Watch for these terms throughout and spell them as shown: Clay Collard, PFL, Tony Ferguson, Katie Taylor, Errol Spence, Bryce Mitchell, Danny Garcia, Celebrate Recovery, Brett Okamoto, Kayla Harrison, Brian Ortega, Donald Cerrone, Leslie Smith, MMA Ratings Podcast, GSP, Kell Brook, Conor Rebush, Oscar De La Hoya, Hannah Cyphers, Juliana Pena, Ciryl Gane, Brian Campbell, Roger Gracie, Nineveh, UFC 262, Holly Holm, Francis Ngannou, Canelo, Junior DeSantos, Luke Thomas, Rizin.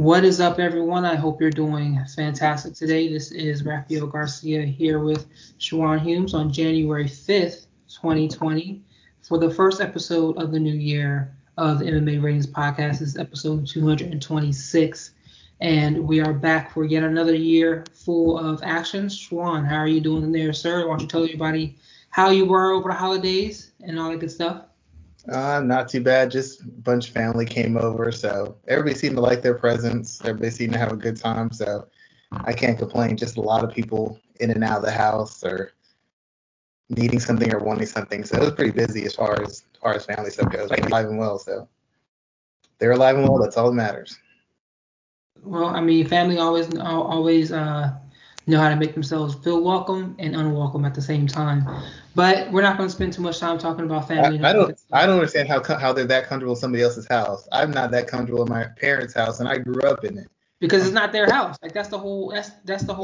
What is up, everyone? I hope you're doing fantastic today. This is Rafael Garcia here with Siobhan Humes on January 5th, 2020 for the first episode of the new year of the MMA Ratings Podcast. This is episode 226, and we are back for yet another year full of action. Siobhan, how are you doing there, sir? Why don't you tell everybody how you were over the holidays and all that good stuff? Not too bad. Just a bunch of family came over, so everybody seemed to like their presents. Everybody seemed to have a good time, so I can't complain. Just a lot of people in and out of the house or needing something or wanting something. So it was pretty busy as far as family stuff goes. They're alive and well, so they're alive and well. That's all that matters. Well, I mean, family always know how to make themselves feel welcome and unwelcome at the same time. But we're not going to spend too much time talking about family. I don't understand how they're that comfortable in somebody else's house. I'm not that comfortable in my parents' house, and I grew up in it. Because it's not their house. Like that's the whole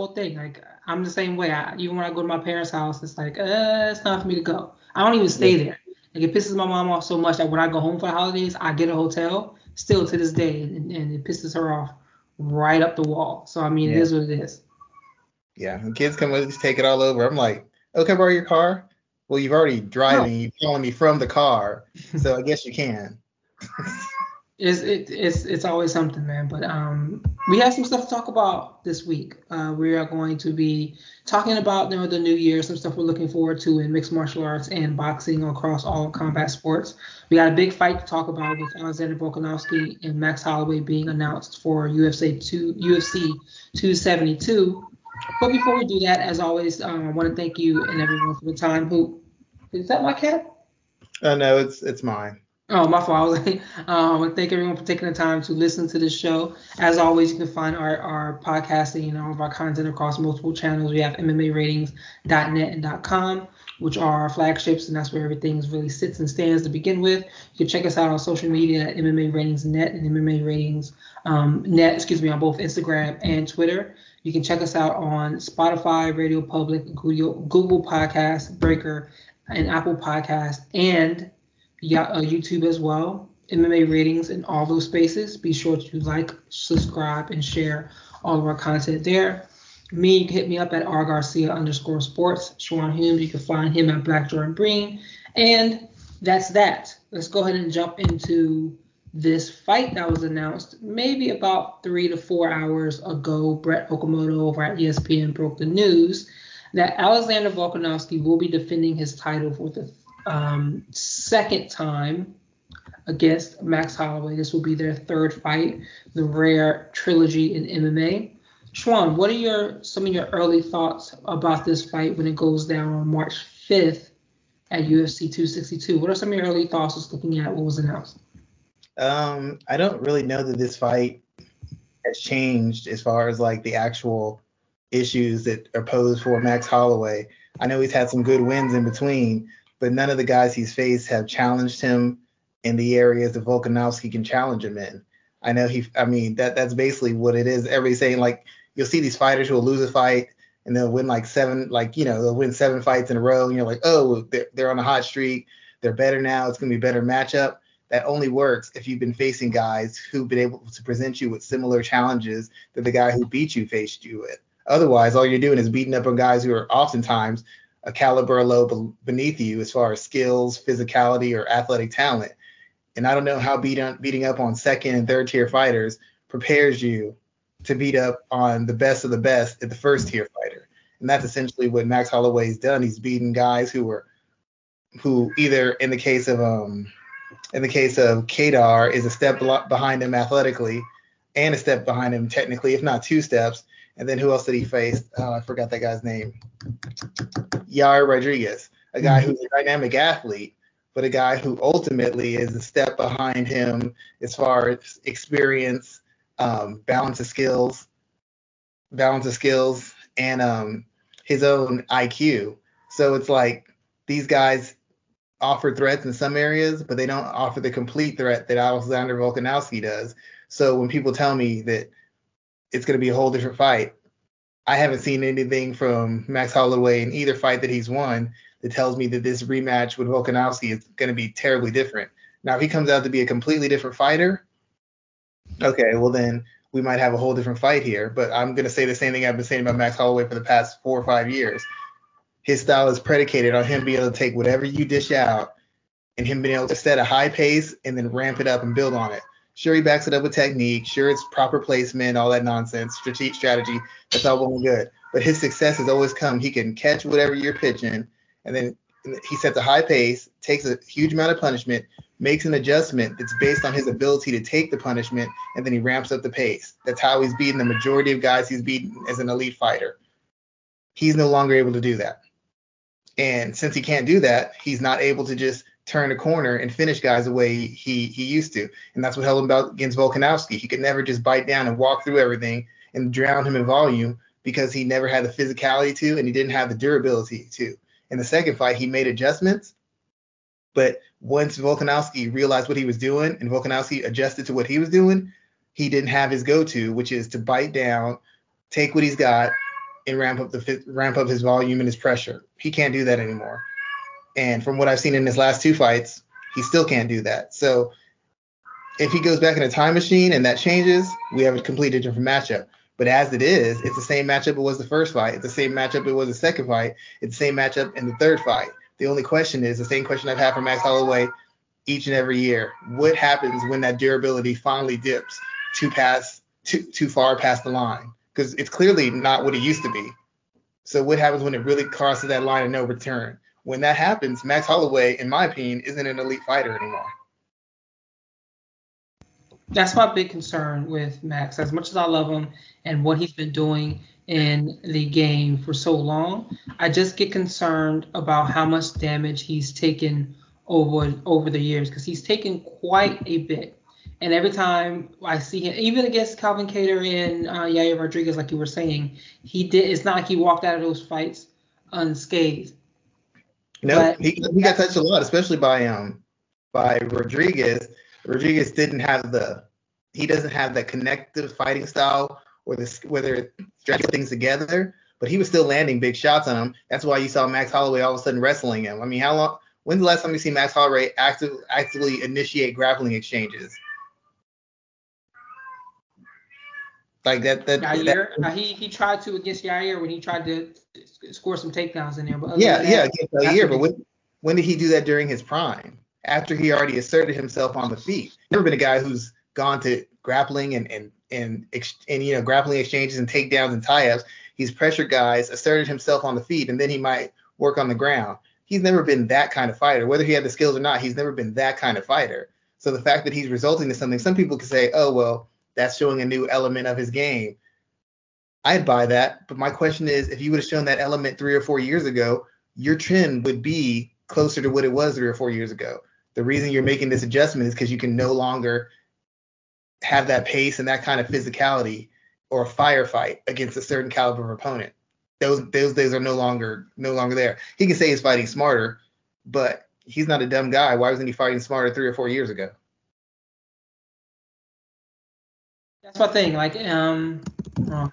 thing. Like I'm the same way. Even when I go to my parents' house, it's like it's not for me to go. I don't even stay there. Like it pisses my mom off so much that when I go home for the holidays, I get a hotel. Still to this day, and it pisses her off right up the wall. So I mean, It is what it is. Yeah, and kids come with us, take it all over. I'm like, oh, can I borrow your car? Well, you've already driving. No. You're calling me from the car, so I guess you can. It's always something, man. But we have some stuff to talk about this week. We are going to be talking about the new year, some stuff we're looking forward to in mixed martial arts and boxing across all combat sports. We got a big fight to talk about with Alexander Volkanovski and Max Holloway being announced for UFC 272. But before we do that, as always, I want to thank you and everyone for the time. Who is that? My cat? No, it's mine. Oh, my fault. I was like, I want to thank everyone for taking the time to listen to this show. As always, you can find our podcasting and all of our content across multiple channels. We have MMARatings.net and .com, which are our flagships, and that's where everything really sits and stands to begin with. You can check us out on social media at MMARatingsNet and MMARatings.net, on both Instagram and Twitter. You can check us out on Spotify, Radio Public, Google Podcasts, Breaker, and Apple Podcasts, and YouTube as well. MMA Ratings in all those spaces. Be sure to like, subscribe, and share all of our content there. Me, you can hit me up at rgarcia_sports. Siobhan Humes, you can find him at Black Jordan Breen. And that's that. Let's go ahead and jump into this fight that was announced maybe about 3 to 4 hours ago. Brett Okamoto over at ESPN broke the news that Alexander Volkanovski will be defending his title for the second time against Max Holloway. This will be their third fight, the rare trilogy in MMA. Siobhan, what are some of your early thoughts about this fight when it goes down on March 5th at UFC 262? What are some of your early thoughts just looking at what was announced? I don't really know that this fight has changed as far as like the actual issues that are posed for Max Holloway. I know he's had some good wins in between, but none of the guys he's faced have challenged him in the areas that Volkanovski can challenge him in. I know that's basically what it is. Everybody's saying, like, you'll see these fighters who will lose a fight and they'll win seven fights in a row. And you're like, oh, they're on a hot streak. They're better now. It's going to be a better matchup. That only works if you've been facing guys who've been able to present you with similar challenges that the guy who beat you faced you with. Otherwise, all you're doing is beating up on guys who are oftentimes a caliber low beneath you as far as skills, physicality, or athletic talent. And I don't know how beating up on second and third tier fighters prepares you to beat up on the best of the best at the first tier fighter. And that's essentially what Max Holloway's done. He's beaten guys who either in the case of Kattar is a step behind him athletically and a step behind him technically, if not two steps. And then who else did he face? Oh, I forgot that guy's name. Yair Rodriguez, a guy who's a dynamic athlete, but a guy who ultimately is a step behind him as far as experience, balance of skills, and his own IQ. So it's like these guys offer threats in some areas, but they don't offer the complete threat that Alexander Volkanovski does. So when people tell me that it's going to be a whole different fight, I haven't seen anything from Max Holloway in either fight that he's won that tells me that this rematch with Volkanovski is going to be terribly different. Now, if he comes out to be a completely different fighter, okay, well then we might have a whole different fight here. But I'm going to say the same thing I've been saying about Max Holloway for the past 4 or 5 years. His style is predicated on him being able to take whatever you dish out and him being able to set a high pace and then ramp it up and build on it. Sure, he backs it up with technique. Sure, it's proper placement, all that nonsense, strategy. That's all well and good. But his success has always come. He can catch whatever you're pitching, and then he sets a high pace, takes a huge amount of punishment, makes an adjustment that's based on his ability to take the punishment, and then he ramps up the pace. That's how he's beaten the majority of guys he's beaten as an elite fighter. He's no longer able to do that. And since he can't do that, he's not able to just turn a corner and finish guys the way he used to. And that's what held him back against Volkanovski. He could never just bite down and walk through everything and drown him in volume because he never had the physicality to, and he didn't have the durability to. In the second fight, he made adjustments, but once Volkanovski realized what he was doing and Volkanovski adjusted to what he was doing, he didn't have his go-to, which is to bite down, take what he's got, and ramp up his volume and his pressure. He can't do that anymore. And from what I've seen in his last 2 fights, he still can't do that. So if he goes back in a time machine and that changes, we have a completely different matchup. But as it is, it's the same matchup it was the first fight. It's the same matchup it was the second fight. It's the same matchup in the third fight. The only question is the same question I've had for Max Holloway each and every year. What happens when that durability finally dips too far past the line? Because it's clearly not what it used to be. So what happens when it really crosses that line of no return? When that happens, Max Holloway, in my opinion, isn't an elite fighter anymore. That's my big concern with Max. As much as I love him and what he's been doing in the game for so long, I just get concerned about how much damage he's taken over the years, because he's taken quite a bit. And every time I see him, even against Calvin Kattar and Yair Rodriguez, like you were saying, it's not like he walked out of those fights unscathed. No, he got touched a lot, especially by Rodriguez. Rodriguez doesn't have that connective fighting style or whether it stretches things together, but he was still landing big shots on him. That's why you saw Max Holloway all of a sudden wrestling him. I mean, when's the last time you see Max Holloway actively initiate grappling exchanges? Like that Yair, he tried to against Yair when he tried to score some takedowns in there. But against Yair. But when did he do that during his prime? After he already asserted himself on the feet. Never been a guy who's gone to grappling and grappling exchanges and takedowns and tie-ups. He's pressured guys, asserted himself on the feet, and then he might work on the ground. He's never been that kind of fighter. Whether he had the skills or not, he's never been that kind of fighter. So the fact that he's resulting to something, some people could say, oh, well, that's showing a new element of his game. I'd buy that. But my question is, if you would have shown that element 3 or 4 years ago, your trend would be closer to what it was 3 or 4 years ago. The reason you're making this adjustment is because you can no longer have that pace and that kind of physicality or a firefight against a certain caliber of opponent. Those days are no longer there. He can say he's fighting smarter, but he's not a dumb guy. Why wasn't he fighting smarter 3 or 4 years ago? That's my thing. Like, takedowns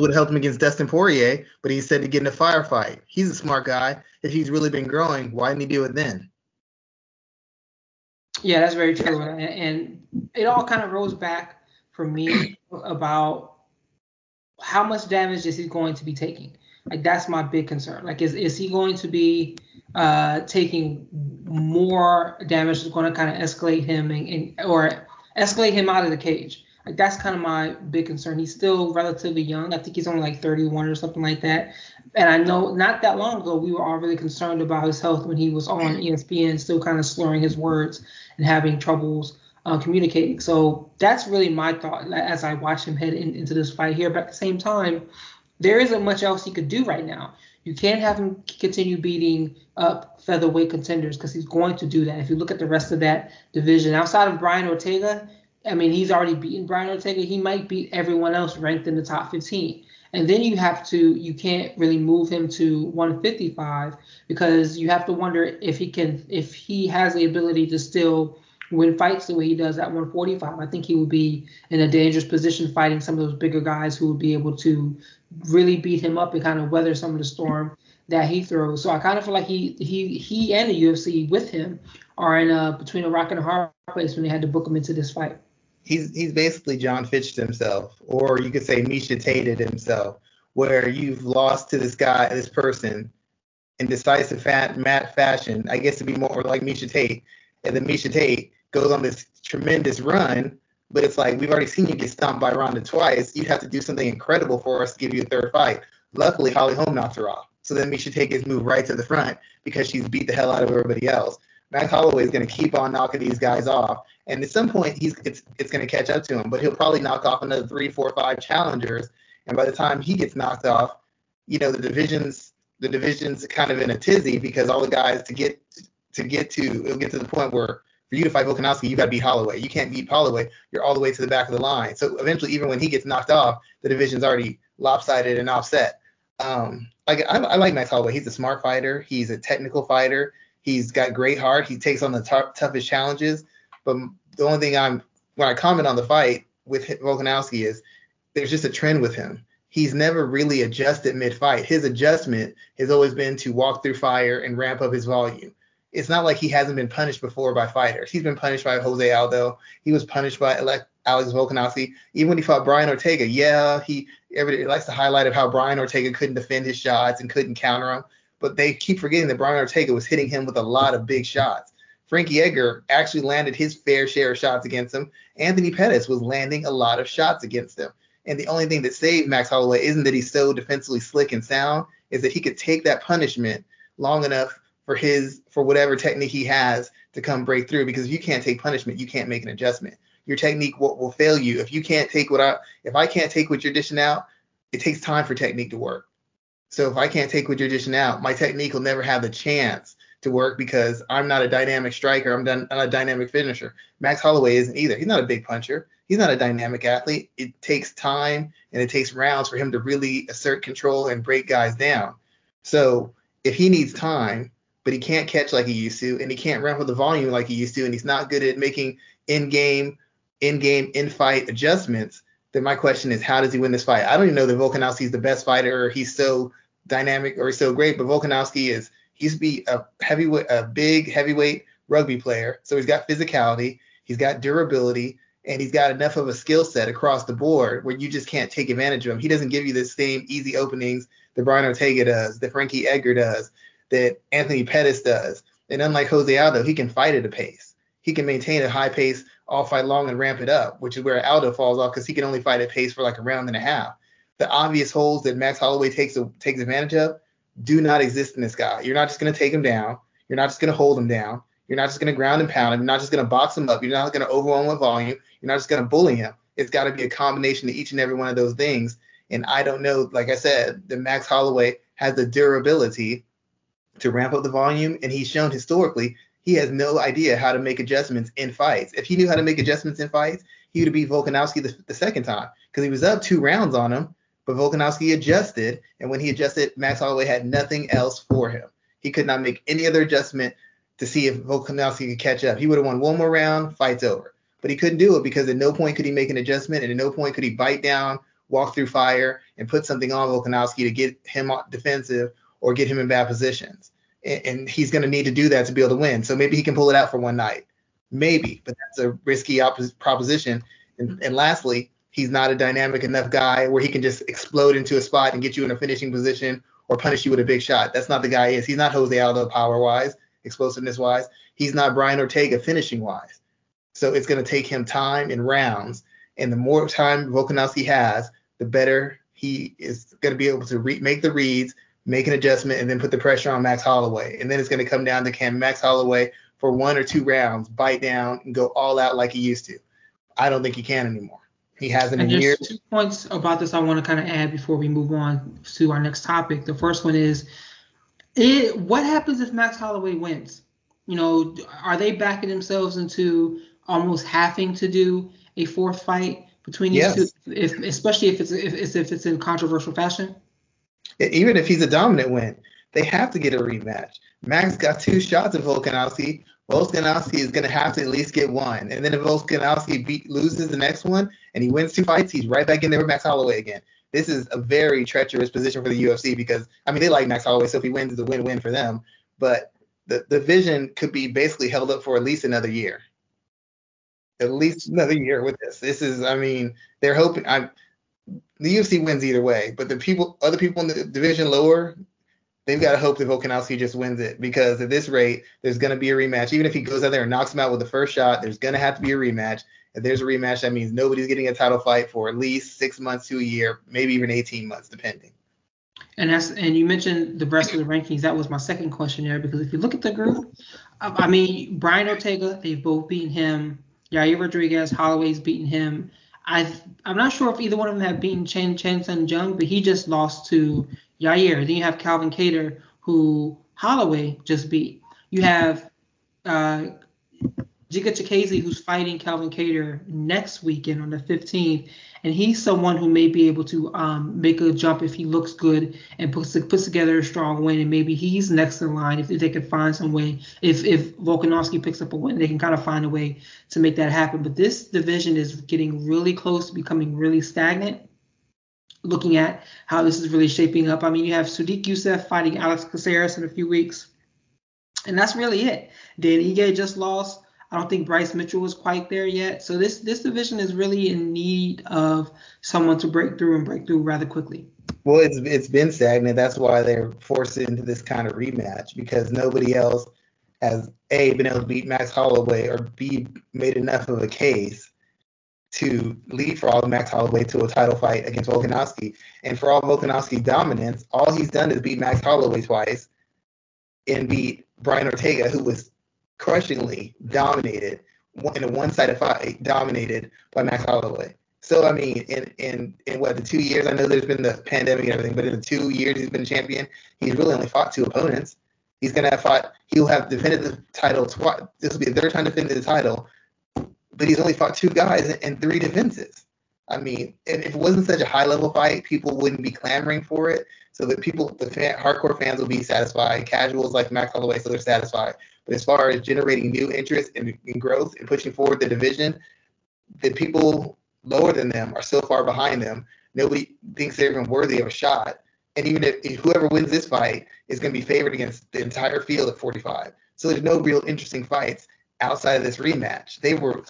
would have helped him against Dustin Poirier, but he said to get in a firefight. He's a smart guy. If he's really been growing, why didn't he do it then? Yeah, that's very true. And it all kind of rolls back for me about how much damage is he going to be taking. Like, that's my big concern. Like, is he going to be taking more damage that's going to kind of escalate him or escalate him out of the cage? Like, that's kind of my big concern. He's still relatively young. I think he's only like 31 or something like that. And I know not that long ago, we were all really concerned about his health when he was on ESPN, still kind of slurring his words and having troubles communicating. So that's really my thought as I watch him head into this fight here. But at the same time, there isn't much else he could do right now. You can't have him continue beating up featherweight contenders because he's going to do that. If you look at the rest of that division, outside of Brian Ortega, I mean, he's already beaten Brian Ortega. He might beat everyone else ranked in the top 15. And then you can't really move him to 155 because you have to wonder if he has the ability to still win fights the way he does at 145. I think he would be in a dangerous position fighting some of those bigger guys who would be able to really beat him up and kind of weather some of the storm that he throws. So I kind of feel like he and the UFC with him are between a rock and a hard place when they had to book him into this fight. he's basically John Fitched himself, or you could say Misha Tated himself, where you've lost to this person in decisive mad fashion. I guess it'd be more like Misha Tate. And then Misha Tate goes on this tremendous run, but it's like, we've already seen you get stomped by Ronda twice. You'd have to do something incredible for us to give you a third fight. Luckily, Holly Holm knocked her off. So then Misha Tate gets moved right to the front because she's beat the hell out of everybody else. Max Holloway is going to keep on knocking these guys off. And at some point, it's going to catch up to him, but he'll probably knock off another 3, 4, 5 challengers. And by the time he gets knocked off, you know, the division's kind of in a tizzy, because all the guys it'll get to the point where for you to fight Volkanovski, you got to beat Holloway. You can't beat Holloway. You're all the way to the back of the line. So eventually, even when he gets knocked off, the division's already lopsided and offset. I like Max Holloway. He's a smart fighter. He's a technical fighter. He's got great heart. He takes on the toughest challenges. But the only thing when I comment on the fight with Volkanovski is there's just a trend with him. He's never really adjusted mid-fight. His adjustment has always been to walk through fire and ramp up his volume. It's not like he hasn't been punished before by fighters. He's been punished by Jose Aldo. He was punished by Alex Volkanovski. Even when he fought Brian Ortega, everybody likes the highlight of how Brian Ortega couldn't defend his shots and couldn't counter him. But they keep forgetting that Brian Ortega was hitting him with a lot of big shots. Frankie Edgar actually landed his fair share of shots against him. Anthony Pettis was landing a lot of shots against him. And the only thing that saved Max Holloway isn't that he's so defensively slick and sound, is that he could take that punishment long enough for whatever technique he has to come break through. Because if you can't take punishment, you can't make an adjustment. Your technique will fail you. If you can't take if I can't take what you're dishing out, it takes time for technique to work. So if I can't take what you're dishing out, my technique will never have the chance to work, because I'm not a dynamic striker. I'm not a dynamic finisher. Max Holloway isn't either. He's not a big puncher. He's not a dynamic athlete. It takes time and it takes rounds for him to really assert control and break guys down. So if he needs time, but he can't catch like he used to, and he can't ramp up the volume like he used to, and he's not good at making in-game, in-fight adjustments, then my question is, how does he win this fight? I don't even know that Volkanovski is the best fighter, or he's so dynamic, or he's so great, but Volkanovski used to be a big heavyweight rugby player, so he's got physicality, he's got durability, and he's got enough of a skill set across the board where you just can't take advantage of him. He doesn't give you the same easy openings that Brian Ortega does, that Frankie Edgar does, that Anthony Pettis does. And unlike Jose Aldo, he can fight at a pace. He can maintain a high pace all fight long and ramp it up, which is where Aldo falls off, because he can only fight at pace for like a round and a half. The obvious holes that Max Holloway takes advantage of do not exist in this guy. You're not just going to take him down. You're not just going to hold him down. You're not just going to ground and pound him. You're not just going to box him up. You're not going to overwhelm with volume. You're not just going to bully him. It's got to be a combination of each and every one of those things. And I don't know, like I said, that Max Holloway has the durability to ramp up the volume, and he's shown historically he has no idea how to make adjustments in fights. If he knew how to make adjustments in fights, he would have beat Volkanovski the second time, because he was up 2 rounds on him, but Volkanovski adjusted, and when he adjusted, Max Holloway had nothing else for him. He could not make any other adjustment to see if Volkanovski could catch up. He would have won 1 more round, fight's over. But he couldn't do it, because at no point could he make an adjustment, and at no point could he bite down, walk through fire, and put something on Volkanovski to get him defensive or get him in bad positions. And he's going to need to do that to be able to win. So maybe he can pull it out for one night. Maybe, but that's a risky proposition. And lastly, he's not a dynamic enough guy where he can just explode into a spot and get you in a finishing position or punish you with a big shot. That's not the guy he is. He's not Jose Aldo power-wise, explosiveness-wise. He's not Brian Ortega finishing-wise. So it's going to take him time and rounds. And the more time Volkanovski has, the better he is going to be able to make the reads, make an adjustment, and then put the pressure on Max Holloway. And then it's going to come down to, can Max Holloway for 1 or 2 rounds bite down and go all out like he used to? I don't think he can anymore. He hasn't in years. There's 2 points about this I want to kind of add before we move on to our next topic. The first one is, what happens if Max Holloway wins? You know, are they backing themselves into almost having to do a fourth fight between these two, especially if it's in controversial fashion? Even if he's a dominant win, they have to get a rematch. Max got 2 shots at Volkanovski. Volkanovski is going to have to at least get 1. And then if Volkanovski loses the next one and he wins 2 fights, he's right back in there with Max Holloway again. This is a very treacherous position for the UFC, because, I mean, they like Max Holloway, so if he wins, it's a win-win for them. But the division could be basically held up for at least another year. at least another year with this. This is, I mean, they're hoping. The UFC wins either way, but the people, other people in the division lower, they've got to hope that Volkanovski just wins it, because at this rate, there's going to be a rematch. Even if he goes out there and knocks him out with the first shot, there's going to have to be a rematch. If there's a rematch, that means nobody's getting a title fight for at least 6 months to a year, maybe even 18 months, depending. And you mentioned the rest of the rankings. That was my second question there, because if you look at the group, I mean, Brian Ortega, they've both beaten him. Yair Rodriguez, Holloway's beaten him. I'm not sure if either one of them have beaten Chan Sun Jung, but he just lost to Yair. Then you have Calvin Kattar, who Holloway just beat. You have Jiga Chikadze, who's fighting Calvin Kattar next weekend on the 15th, and he's someone who may be able to make a jump if he looks good and puts together a strong win, and maybe he's next in line if they can find some way. If Volkanovski picks up a win, they can kind of find a way to make that happen. But this division is getting really close to becoming really stagnant, looking at how this is really shaping up. I mean, you have Sodiq Youssef fighting Alex Caceres in a few weeks, and that's really it. Dan Ige just lost. I don't think Bryce Mitchell was quite there yet. So this division is really in need of someone to break through rather quickly. Well, it's been stagnant. That's why they're forced into this kind of rematch, because nobody else has, A, been able to beat Max Holloway, or B, made enough of a case to leapfrog Max Holloway to a title fight against Volkanovski. And for all Volkanovski dominance, all he's done is beat Max Holloway twice and beat Brian Ortega, who was crushingly dominated in a one-sided fight, dominated by Max Holloway. So I mean, in what, the 2 years? I know there's been the pandemic and everything, but in the 2 years he's been champion, he's really only fought two opponents. He's gonna have fought. He'll have defended the title twice. This will be the third time defending the title, but he's only fought two guys and three defenses. I mean, and if it wasn't such a high-level fight, people wouldn't be clamoring for it. So that hardcore fans will be satisfied. Casuals like Max Holloway, so they're satisfied. But as far as generating new interest and growth and pushing forward the division, the people lower than them are so far behind them. Nobody thinks they're even worthy of a shot. And even if whoever wins this fight is going to be favored against the entire field at 45. So there's no real interesting fights outside of this rematch.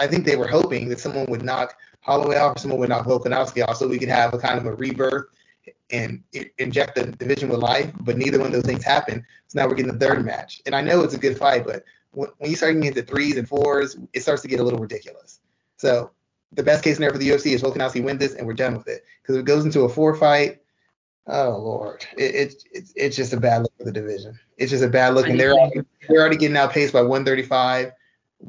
I think they were hoping that someone would knock Holloway off, someone would knock Volkanovski off, so we could have a kind of a rebirth and inject the division with life, but neither one of those things happened. So now we're getting the third match. And I know it's a good fight, but when you start getting into threes and fours, it starts to get a little ridiculous. So the best case scenario for the UFC is Volkanovski wins this and we're done with it. Because if it goes into a four fight, oh, Lord, it's just a bad look for the division. It's just a bad look. And they're already getting outpaced by 135.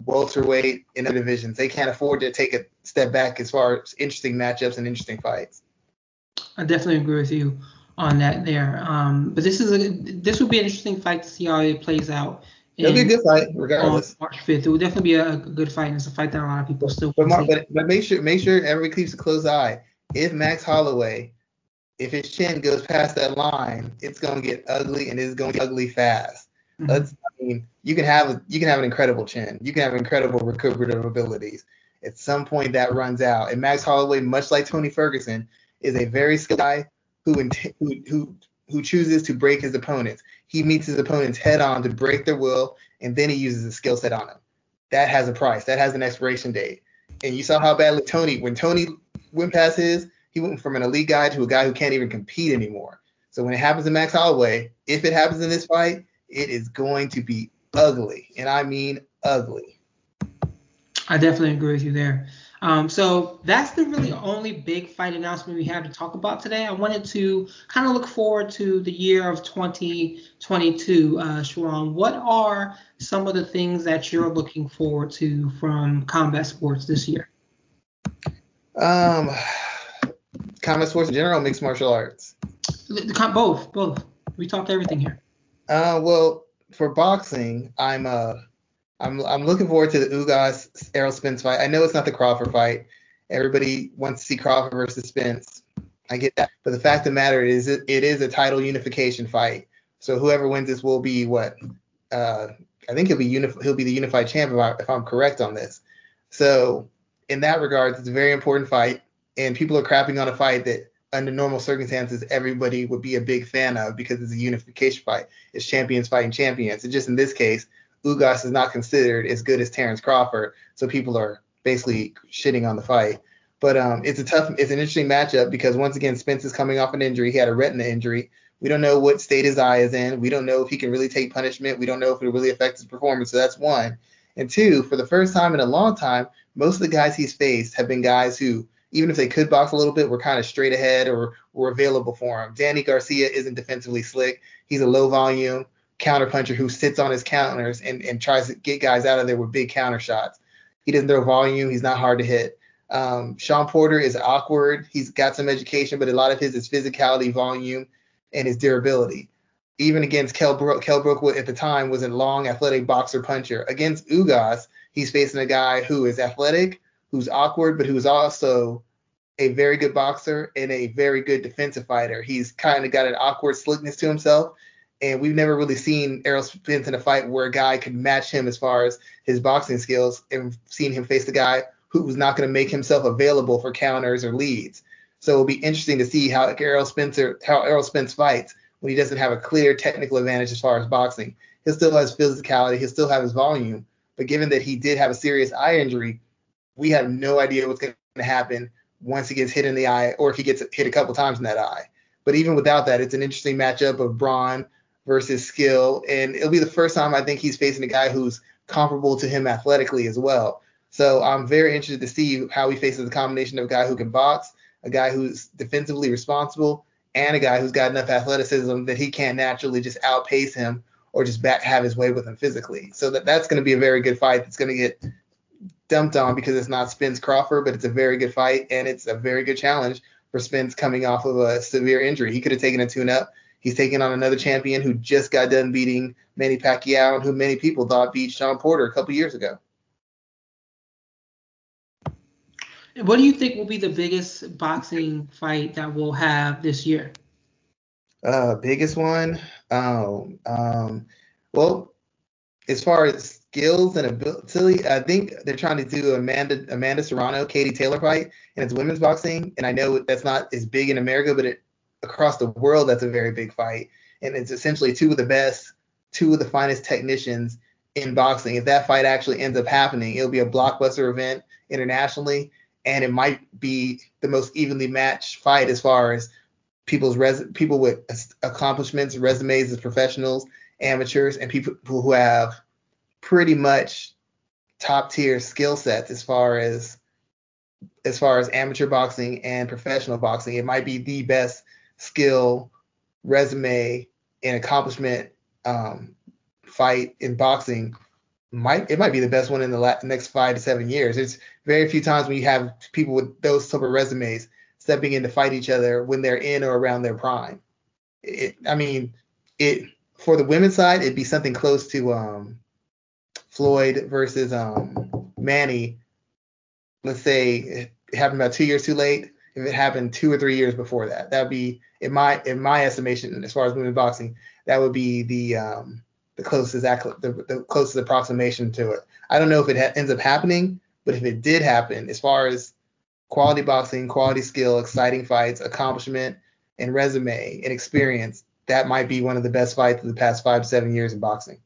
Welterweight in the divisions. They can't afford to take a step back as far as interesting matchups and interesting fights. I definitely agree with you on that there. But this would be an interesting fight to see how it plays out. It'll be a good fight, regardless. March 5th, it will definitely be a good fight, and it's a fight that a lot of people still. But make sure everybody keeps a close eye. If Max Holloway, if his chin goes past that line, it's gonna get ugly, and it's gonna get ugly fast. You can have an incredible chin. You can have incredible recuperative abilities. At some point, that runs out. And Max Holloway, much like Tony Ferguson, is a very skilled guy who chooses to break his opponents. He meets his opponents head on to break their will, and then he uses his skill set on them. That has a price. That has an expiration date. And you saw how badly when Tony went past his, he went from an elite guy to a guy who can't even compete anymore. So when it happens to Max Holloway, if it happens in this fight, it is going to be ugly, and I mean ugly. I definitely agree with you there. So that's the really only big fight announcement we have to talk about today. I wanted to kind of look forward to the year of 2022. Siobhan, what are some of the things that you're looking forward to from combat sports this year? Combat sports in general, mixed martial arts? Both. We talked everything here. Well, for boxing, I'm looking forward to the Ugas Errol Spence fight. I know it's not the Crawford fight. Everybody wants to see Crawford versus Spence. I get that, but the fact of the matter is, it is a title unification fight. So whoever wins this will be what? I think he'll be the unified champ if I'm correct on this. So in that regard, it's a very important fight, and people are crapping on a fight that, under normal circumstances, everybody would be a big fan of because it's a unification fight. It's champions fighting champions. And just in this case, Ugas is not considered as good as Terrence Crawford, so people are basically shitting on the fight. But it's an interesting matchup because, once again, Spence is coming off an injury. He had a retina injury. We don't know what state his eye is in. We don't know if he can really take punishment. We don't know if it really affects his performance. So that's one. And two, for the first time in a long time, most of the guys he's faced have been guys who, even if they could box a little bit, were kind of straight ahead or were available for him. Danny Garcia isn't defensively slick. He's a low-volume counterpuncher who sits on his counters and tries to get guys out of there with big counter shots. He doesn't throw volume. He's not hard to hit. Sean Porter is awkward. He's got some education, but a lot of his is physicality, volume, and his durability. Even against Kell Brook at the time was a long, athletic boxer puncher. Against Ugas, he's facing a guy who is athletic, who's awkward, but who's also a very good boxer and a very good defensive fighter. He's kind of got an awkward slickness to himself, and we've never really seen Errol Spence in a fight where a guy could match him as far as his boxing skills, and seen him face the guy who was not going to make himself available for counters or leads. So it'll be interesting to see how Errol Spence fights when he doesn't have a clear technical advantage as far as boxing. He'll still have his physicality. He'll still have his volume. But given that he did have a serious eye injury, we have no idea what's going to happen once he gets hit in the eye, or if he gets hit a couple times in that eye. But even without that, it's an interesting matchup of brawn versus skill. And it'll be the first time I think he's facing a guy who's comparable to him athletically as well. So I'm very interested to see how he faces the combination of a guy who can box, a guy who's defensively responsible, and a guy who's got enough athleticism that he can't naturally just outpace him or just have his way with him physically. So that's going to be a very good fight that's going to get dumped on because it's not Spence Crawford, but it's a very good fight, and it's a very good challenge for Spence coming off of a severe injury. He could have taken a tune-up. He's taking on another champion who just got done beating Manny Pacquiao and who many people thought beat Sean Porter a couple years ago. What do you think will be the biggest boxing fight that we'll have this year? Biggest one? Well, as far as skills and ability, I think they're trying to do Amanda Serrano, Katie Taylor fight, and it's women's boxing. And I know that's not as big in America, but across the world, that's a very big fight. And it's essentially two of the best, two of the finest technicians in boxing. If that fight actually ends up happening, it'll be a blockbuster event internationally. And it might be the most evenly matched fight as far as people with accomplishments, resumes as professionals, amateurs, and people who have pretty much top-tier skill sets as far as amateur boxing and professional boxing. It might be the best skill, resume, and accomplishment fight in boxing. It might be the best one in the next 5 to 7 years. It's very few times when you have people with those type of resumes stepping in to fight each other when they're in or around their prime. For the women's side, it'd be something close to Floyd versus Manny. Let's say it happened about 2 years too late. If it happened 2 or 3 years before that, that'd be in my estimation as far as women's boxing, that would be the closest approximation to it. I don't know if it ends up happening, but if it did happen, as far as quality boxing, quality skill, exciting fights, accomplishment, and resume and experience, that might be one of the best fights of the past 5 to 7 years in boxing.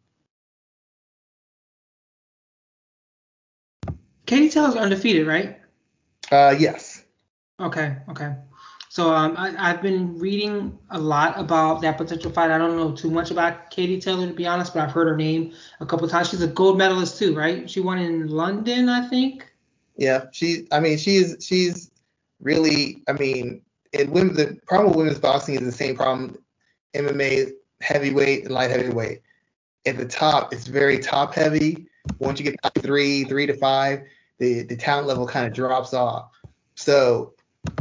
Katie Taylor's undefeated, right? Yes. Okay. So I've been reading a lot about that potential fight. I don't know too much about Katie Taylor, to be honest, but I've heard her name a couple of times. She's a gold medalist too, right? She won in London, I think. Yeah, she's really, in women, the problem with women's boxing is the same problem MMA heavyweight and light heavyweight. At the top, it's very top heavy. Once you get to three to five, the talent level kind of drops off. So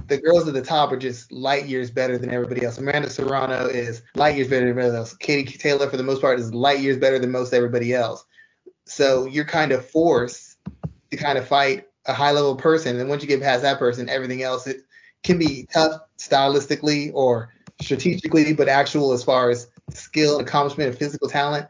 the girls at the top are just light years better than everybody else. Amanda Serrano is light years better than everybody else. Katie Taylor, for the most part, is light years better than most everybody else. So you're kind of forced to kind of fight a high-level person. And once you get past that person, everything else, it can be tough stylistically or strategically, but actual as far as skill, accomplishment, and physical talent,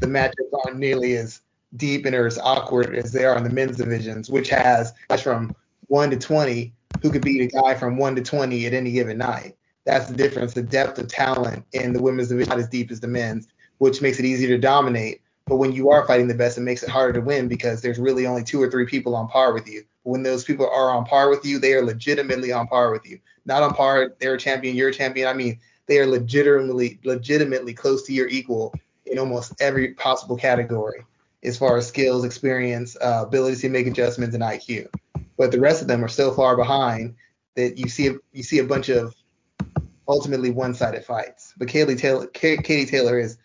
the matches aren't nearly as deep and as awkward as they are in the men's divisions, which has from 1 to 20 – who could beat a guy from 1 to 20 at any given night. That's the difference. The depth of talent in the women's division is not as deep as the men's, which makes it easier to dominate. But when you are fighting the best, it makes it harder to win because there's really only 2 or 3 people on par with you. When those people are on par with you, they are legitimately on par with you. Not on par, they're a champion, you're a champion. I mean, they are legitimately close to your equal in almost every possible category as far as skills, experience, ability to make adjustments, and IQ. But the rest of them are so far behind that you see a bunch of ultimately one-sided fights. But Katie Taylor is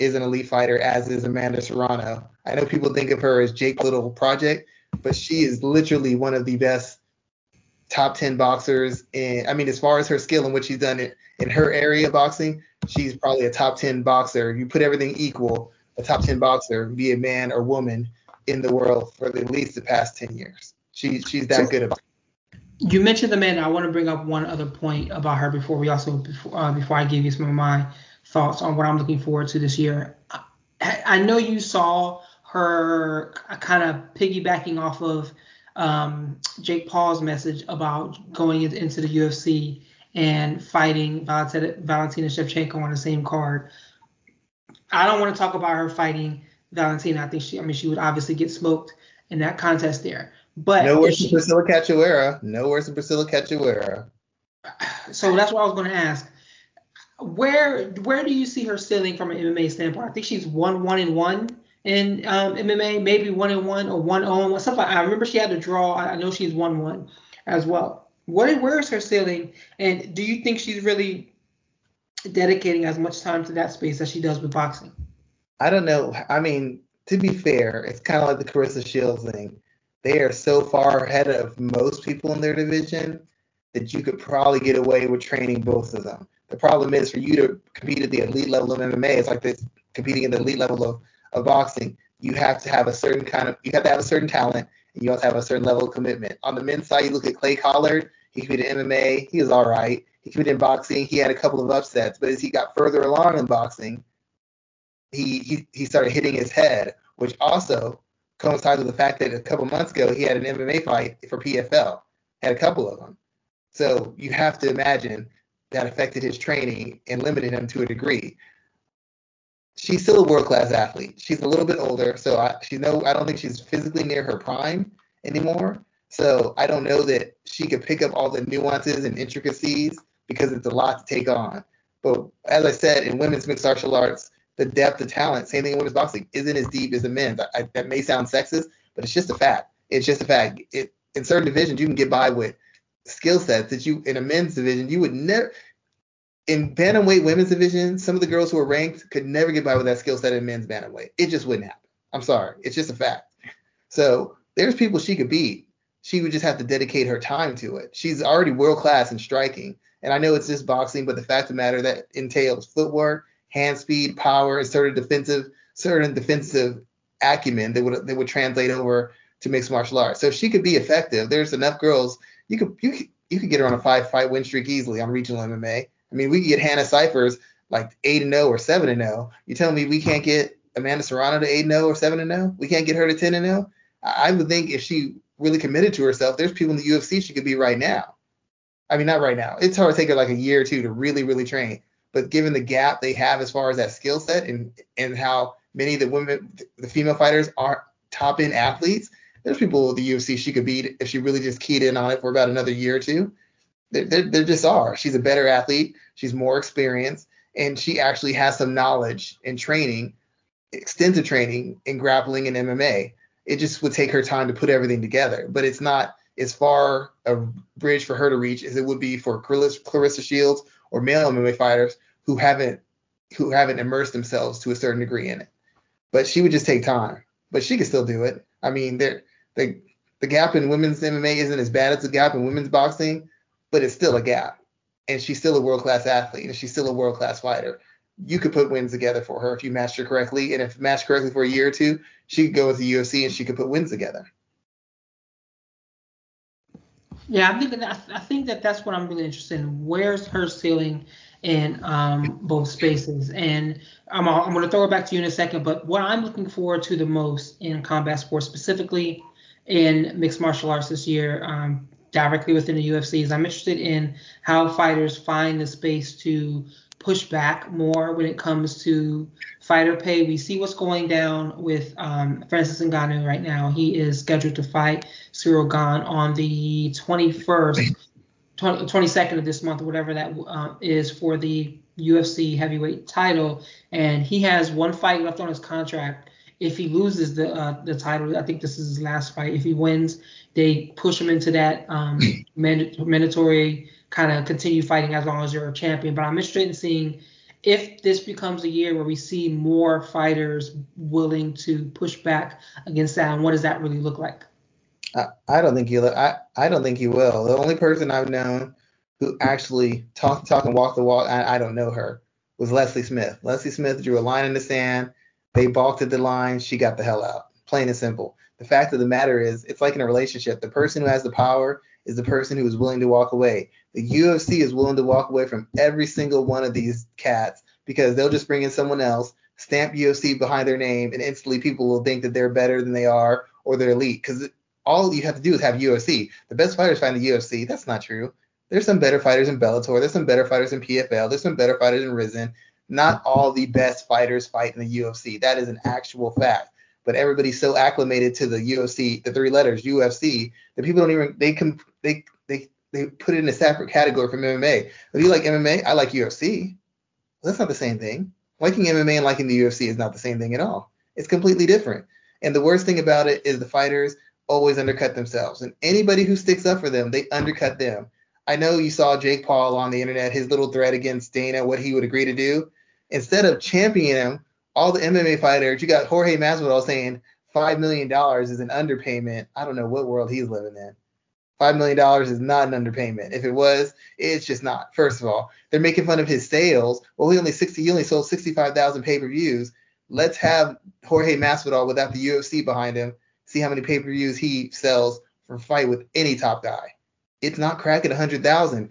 an elite fighter, as is Amanda Serrano. I know people think of her as Jake Little Project, but she is literally one of the best top 10 boxers. And I mean, as far as her skill and what she's done in her area of boxing, she's probably a top 10 boxer. If you put everything equal, a top 10 boxer, be a man or woman in the world for at least the past 10 years. She's that good about it. You mentioned Amanda. I want to bring up one other point about her before I give you some of my thoughts on what I'm looking forward to this year. I know you saw her kind of piggybacking off of Jake Paul's message about going into the UFC and fighting Valentina Shevchenko on the same card. I don't want to talk about her fighting Valentina. I think she would obviously get smoked in that contest there. But no worse than Priscilla Cachuera. So that's what I was going to ask. Where do you see her ceiling from an MMA standpoint? I think she's 1-1-1 in MMA, maybe 1-1 or 1-0-1. Something like, I remember she had to draw. I know she's 1-1 as well. Where is her ceiling? And do you think she's really dedicating as much time to that space as she does with boxing? I don't know. I mean, to be fair, it's kind of like the Claressa Shields thing. They are so far ahead of most people in their division that you could probably get away with training both of them. The problem is for you to compete at the elite level of MMA, it's like this competing at the elite level of boxing. You have to have a certain talent, and you also have a certain level of commitment. On the men's side, you look at Clay Collard. He competed in MMA. He was all right. He competed in boxing. He had a couple of upsets, but as he got further along in boxing, he started hitting his head, which also coincides with the fact that a couple months ago he had an MMA fight for PFL. Had a couple of them. So you have to imagine that affected his training and limited him to a degree. She's still a world-class athlete. She's a little bit older, so I don't think she's physically near her prime anymore. So I don't know that she could pick up all the nuances and intricacies because it's a lot to take on. But as I said, in women's mixed martial arts, the depth of talent, same thing in women's boxing, isn't as deep as the men's. That may sound sexist, but it's just a fact. In certain divisions, you can get by with skill sets that you in a men's division you would never. In bantamweight women's division, some of the girls who are ranked could never get by with that skill set in men's bantamweight. It just wouldn't happen. I'm sorry, it's just a fact. So there's people she could beat. She would just have to dedicate her time to it. She's already world class in striking, and I know it's just boxing, but the fact of the matter that entails footwork, hand speed, power, and certain defensive acumen that would translate over to mixed martial arts. So if she could be effective, there's enough girls. You could get her on a 5-fight win streak easily on regional MMA. I mean, we could get Hannah Cyphers like 8-0 or 7-0. You telling me we can't get Amanda Serrano to 8-0 or 7-0? We can't get her to 10-0? I would think if she really committed to herself, there's people in the UFC she could be right now. I mean, not right now. It's hard to take her like a year or two to really, really train. But given the gap they have as far as that skill set and how many of the female fighters aren't top-end athletes, there's people at the UFC she could beat if she really just keyed in on it for about another year or two. There just are. She's a better athlete. She's more experienced. And she actually has some knowledge and training, extensive training in grappling and MMA. It just would take her time to put everything together. But it's not as far a bridge for her to reach as it would be for Claressa Shields or male MMA fighters who haven't immersed themselves to a certain degree in it. But she would just take time. But she could still do it. I mean, the gap in women's MMA isn't as bad as the gap in women's boxing, but it's still a gap. And she's still a world-class athlete, and she's still a world-class fighter. You could put wins together for her if you matched her correctly. And if matched correctly for a year or two, she could go with the UFC and she could put wins together. Yeah, I think that's what I'm really interested in. Where's her ceiling in both spaces? And I'm going to throw it back to you in a second, but what I'm looking forward to the most in combat sports, specifically in mixed martial arts this year, directly within the UFC, is I'm interested in how fighters find the space to push back more when it comes to fighter pay. We see what's going down with Francis Ngannou right now. He is scheduled to fight Ciryl Gane on the 22nd of this month, or whatever that is, for the UFC heavyweight title. And he has one fight left on his contract. If he loses the title, I think this is his last fight. If he wins, they push him into that mandatory kind of continue fighting as long as you're a champion. But I'm interested in seeing if this becomes a year where we see more fighters willing to push back against that, and what does that really look like? I don't think you. I don't think you will. The only person I've known who actually talked the talk and walked the walk, I don't know her, was Leslie Smith. Leslie Smith drew a line in the sand. They balked at the line. She got the hell out. Plain and simple. The fact of the matter is, it's like in a relationship. The person who has the power is the person who is willing to walk away. The UFC is willing to walk away from every single one of these cats because they'll just bring in someone else, stamp UFC behind their name, and instantly people will think that they're better than they are or they're elite. Because all you have to do is have UFC. The best fighters fight in the UFC. That's not true. There's some better fighters in Bellator. There's some better fighters in PFL. There's some better fighters in Rizin. Not all the best fighters fight in the UFC. That is an actual fact. But everybody's so acclimated to the UFC, the three letters UFC, that people don't even they put it in a separate category from MMA. If you like MMA, I like UFC. Well, that's not the same thing. Liking MMA and liking the UFC is not the same thing at all. It's completely different. And the worst thing about it is the fighters always undercut themselves. And anybody who sticks up for them, they undercut them. I know you saw Jake Paul on the internet, his little thread against Dana, what he would agree to do. Instead of championing him, all the MMA fighters, you got Jorge Masvidal saying $5 million is an underpayment. I don't know what world he's living in. $5 million is not an underpayment. If it was, it's just not. First of all, they're making fun of his sales. Well, he only sold 65,000 pay-per-views. Let's have Jorge Masvidal without the UFC behind him, see how many pay-per-views he sells for a fight with any top guy. It's not cracking 100,000.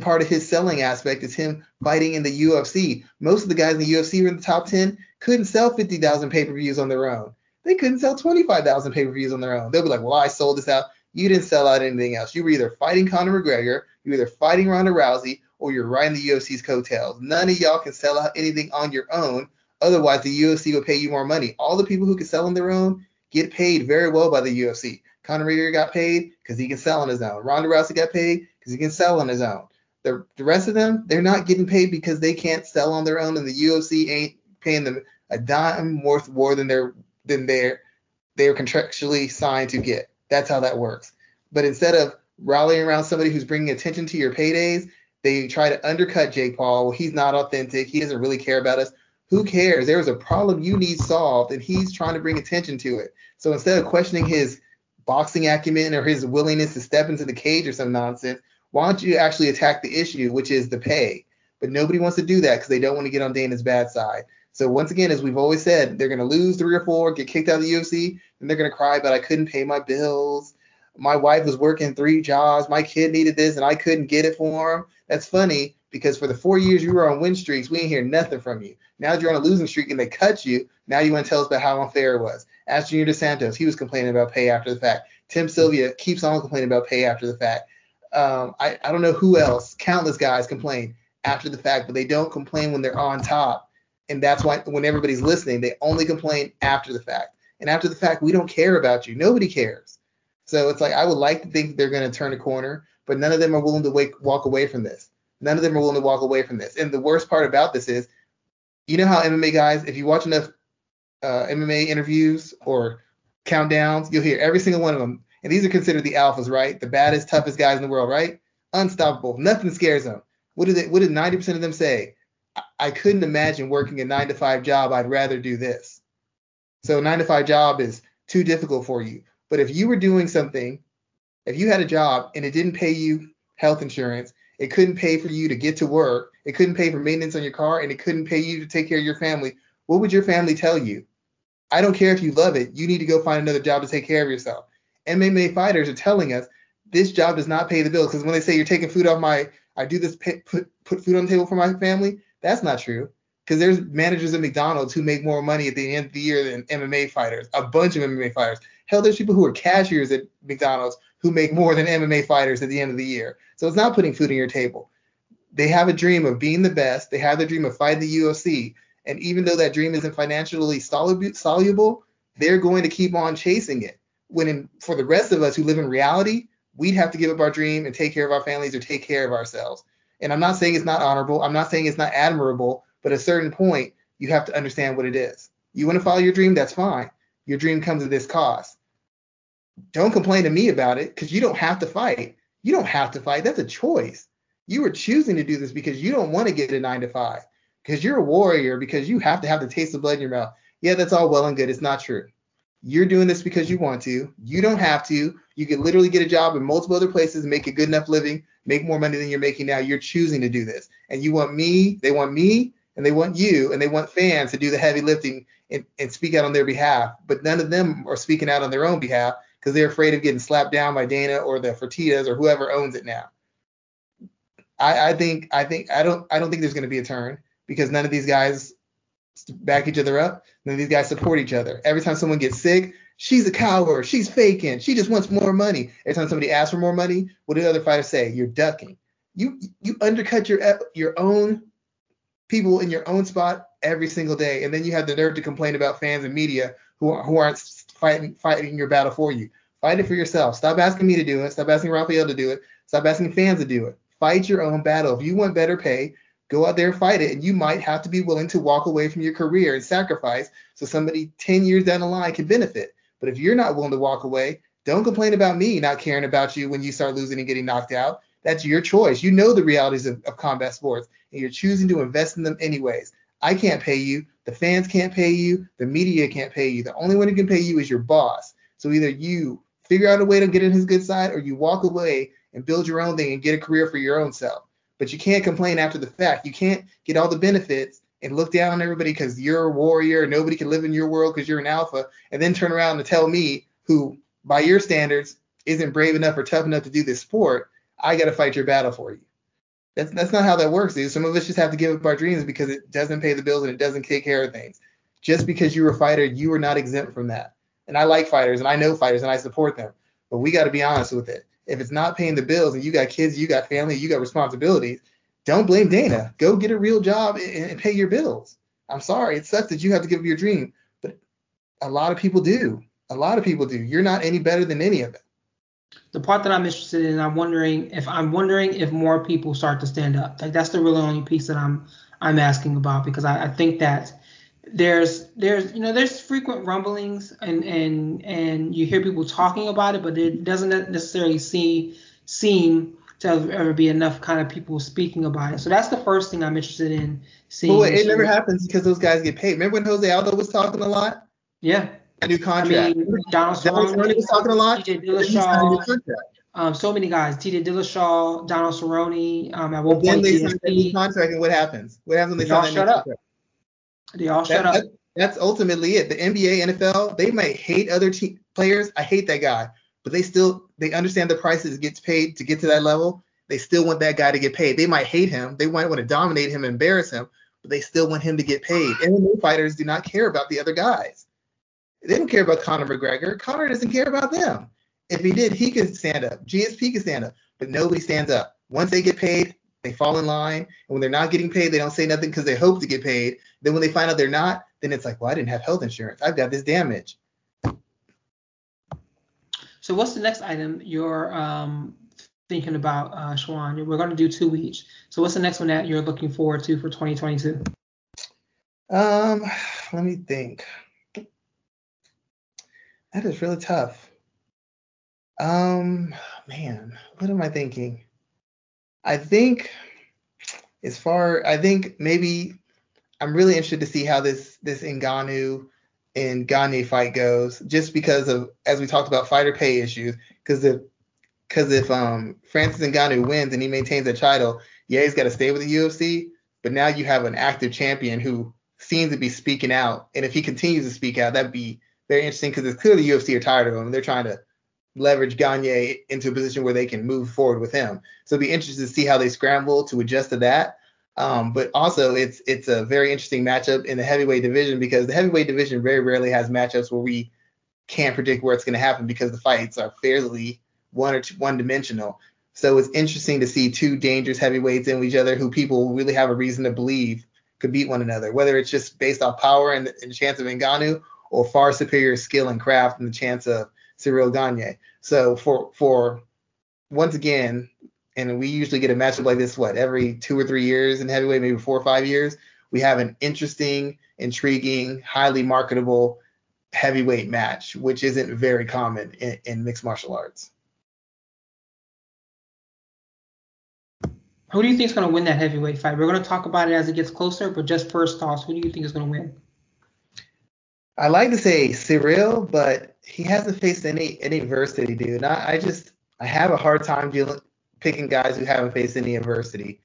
Part of his selling aspect is him fighting in the UFC. Most of the guys in the UFC who are in the top 10 couldn't sell 50,000 pay-per-views on their own. They couldn't sell 25,000 pay-per-views on their own. They'll be like, well, I sold this out. You didn't sell out anything else. You were either fighting Conor McGregor, you were either fighting Ronda Rousey, or you're riding the UFC's coattails. None of y'all can sell out anything on your own. Otherwise, the UFC will pay you more money. All the people who can sell on their own get paid very well by the UFC. Conor McGregor got paid because he can sell on his own. Ronda Rousey got paid because he can sell on his own. The rest of them, they're not getting paid because they can't sell on their own, and the UFC ain't paying them a dime worth more than they're contractually signed to get. That's how that works. But instead of rallying around somebody who's bringing attention to your paydays, they try to undercut Jake Paul. Well, he's not authentic. He doesn't really care about us. Who cares? There is a problem you need solved, and he's trying to bring attention to it. So instead of questioning his boxing acumen or his willingness to step into the cage or some nonsense, why don't you actually attack the issue, which is the pay? But nobody wants to do that because they don't want to get on Dana's bad side. So once again, as we've always said, they're going to lose 3 or 4, get kicked out of the UFC, and they're going to cry about I couldn't pay my bills. My wife was working 3 jobs. My kid needed this, and I couldn't get it for him. That's funny because for the 4 years you were on win streaks, we didn't hear nothing from you. Now that you're on a losing streak and they cut you, now you want to tell us about how unfair it was. Ask Junior DeSantos. He was complaining about pay after the fact. Tim Sylvia keeps on complaining about pay after the fact. I don't know who else. Countless guys complain after the fact, but they don't complain when they're on top. And that's why when everybody's listening, they only complain after the fact. And after the fact, we don't care about you. Nobody cares. So it's like I would like to think they're going to turn a corner, but none of them are willing to walk away from this. None of them are willing to walk away from this. And the worst part about this is, you know how MMA guys, if you watch enough MMA interviews or countdowns, you'll hear every single one of them. And these are considered the alphas, right? The baddest, toughest guys in the world, right? Unstoppable. Nothing scares them. What did 90% of them say? I couldn't imagine working a 9-to-5 job. I'd rather do this. So a 9-to-5 job is too difficult for you. But if you were doing something, if you had a job and it didn't pay you health insurance, it couldn't pay for you to get to work, it couldn't pay for maintenance on your car, and it couldn't pay you to take care of your family, what would your family tell you? I don't care if you love it. You need to go find another job to take care of yourself. MMA fighters are telling us this job does not pay the bills. Because when they say you're taking food off my – I do this, put food on the table for my family, that's not true. Because there's managers at McDonald's who make more money at the end of the year than MMA fighters, a bunch of MMA fighters. Hell, there's people who are cashiers at McDonald's who make more than MMA fighters at the end of the year. So it's not putting food on your table. They have a dream of being the best. They have the dream of fighting the UFC. And even though that dream isn't financially soluble, they're going to keep on chasing it. For the rest of us who live in reality, we'd have to give up our dream and take care of our families or take care of ourselves. And I'm not saying it's not honorable. I'm not saying it's not admirable. But at a certain point, you have to understand what it is. You want to follow your dream? That's fine. Your dream comes at this cost. Don't complain to me about it because you don't have to fight. You don't have to fight. That's a choice. You were choosing to do this because you don't want to get a 9-to-5, because you're a warrior, because you have to have the taste of blood in your mouth. Yeah, that's all well and good. It's not true. You're doing this because you want to. You don't have to. You could literally get a job in multiple other places, make a good enough living, make more money than you're making now. You're choosing to do this. And you want me, they want me, and they want you, and they want fans to do the heavy lifting and speak out on their behalf. But none of them are speaking out on their own behalf because they're afraid of getting slapped down by Dana or the Fertittas or whoever owns it now. I don't think there's going to be a turn because none of these guys back each other up. None of these guys support each other. Every time someone gets sick, she's a coward. She's faking. She just wants more money. Every time somebody asks for more money, what do the other fighters say? You're ducking. You undercut your own people in your own spot every single day, and then you have the nerve to complain about fans and media who aren't fighting your battle for you. Fight it for yourself. Stop asking me to do it. Stop asking Rafael to do it. Stop asking fans to do it. Fight your own battle. If you want better pay, go out there and fight it. And you might have to be willing to walk away from your career and sacrifice so somebody 10 years down the line can benefit. But if you're not willing to walk away, don't complain about me not caring about you when you start losing and getting knocked out. That's your choice. You know the realities of combat sports, and you're choosing to invest in them anyways. I can't pay you. The fans can't pay you. The media can't pay you. The only one who can pay you is your boss. So either you figure out a way to get in his good side or you walk away and build your own thing and get a career for your own self. But you can't complain after the fact. You can't get all the benefits and look down on everybody because you're a warrior. Nobody can live in your world because you're an alpha. And then turn around and tell me, who, by your standards, isn't brave enough or tough enough to do this sport, I got to fight your battle for you. That's not how that works, dude. Some of us just have to give up our dreams because it doesn't pay the bills and it doesn't take care of things. Just because you're a fighter, you are not exempt from that. And I like fighters, and I know fighters, and I support them. But we got to be honest with it. If it's not paying the bills and you got kids, you got family, you got responsibilities, don't blame Dana. Go get a real job and pay your bills. I'm sorry. It sucks that you have to give up your dream, but a lot of people do. A lot of people do. You're not any better than any of it. The part that I'm interested in, I'm wondering if more people start to stand up. Like, that's the really only piece that I'm asking about, because I think that there's frequent rumblings and you hear people talking about it, but it doesn't necessarily seem to ever be enough kind of people speaking about it. So that's the first thing I'm interested in seeing. Well, it never happens because those guys get paid. Remember when Jose Aldo was talking a lot? Yeah. A new contract. I mean, Donald Cerrone was talking a lot. TJ Dillashaw. So many guys. TJ Dillashaw, Donald Cerrone. At one point, they signed a new contract, and what happens? What happens when they sign that new contract? They all shut up. That's ultimately it. The NBA, NFL, they might hate other players. I hate that guy. But they understand the price that gets paid to get to that level. They still want that guy to get paid. They might hate him. They might want to dominate him and embarrass him. But they still want him to get paid. MMA fighters do not care about the other guys. They don't care about Conor McGregor. Conor doesn't care about them. If he did, he could stand up. GSP could stand up. But nobody stands up. Once they get paid, they fall in line, and when they're not getting paid, they don't say nothing because they hope to get paid. Then when they find out they're not, then it's like, well, I didn't have health insurance. I've got this damage. So what's the next item you're thinking about, Siobhan? We're going to do two each. So what's the next one that you're looking forward to for 2022? Let me think. That is really tough. Man, what am I thinking? I think maybe I'm really interested to see how this Ngannou and Gane fight goes, just because of, as we talked about, fighter pay issues. Because if Francis Ngannou wins and he maintains the title, yeah, he's got to stay with the UFC. But now you have an active champion who seems to be speaking out, and if he continues to speak out, that'd be very interesting because it's clear the UFC are tired of him. They're trying to leverage Gane into a position where they can move forward with him. So it'd be interesting to see how they scramble to adjust to that. But also it's a very interesting matchup in the heavyweight division, because the heavyweight division very rarely has matchups where we can't predict where it's going to happen because the fights are fairly one-dimensional. So it's interesting to see two dangerous heavyweights in each other who people really have a reason to believe could beat one another, whether it's just based off power and the chance of Ngannou or far superior skill and craft and the chance of Ciryl Gane. So for once again, and we usually get a matchup like this, every 2 or 3 years in heavyweight, maybe 4 or 5 years, we have an interesting, intriguing, highly marketable heavyweight match, which isn't very common in mixed martial arts. Who do you think is going to win that heavyweight fight? We're going to talk about it as it gets closer, but just first thoughts, who do you think is going to win? I like to say Ciryl, but he hasn't faced any adversity, dude. And I have a hard time picking guys who haven't faced any adversity.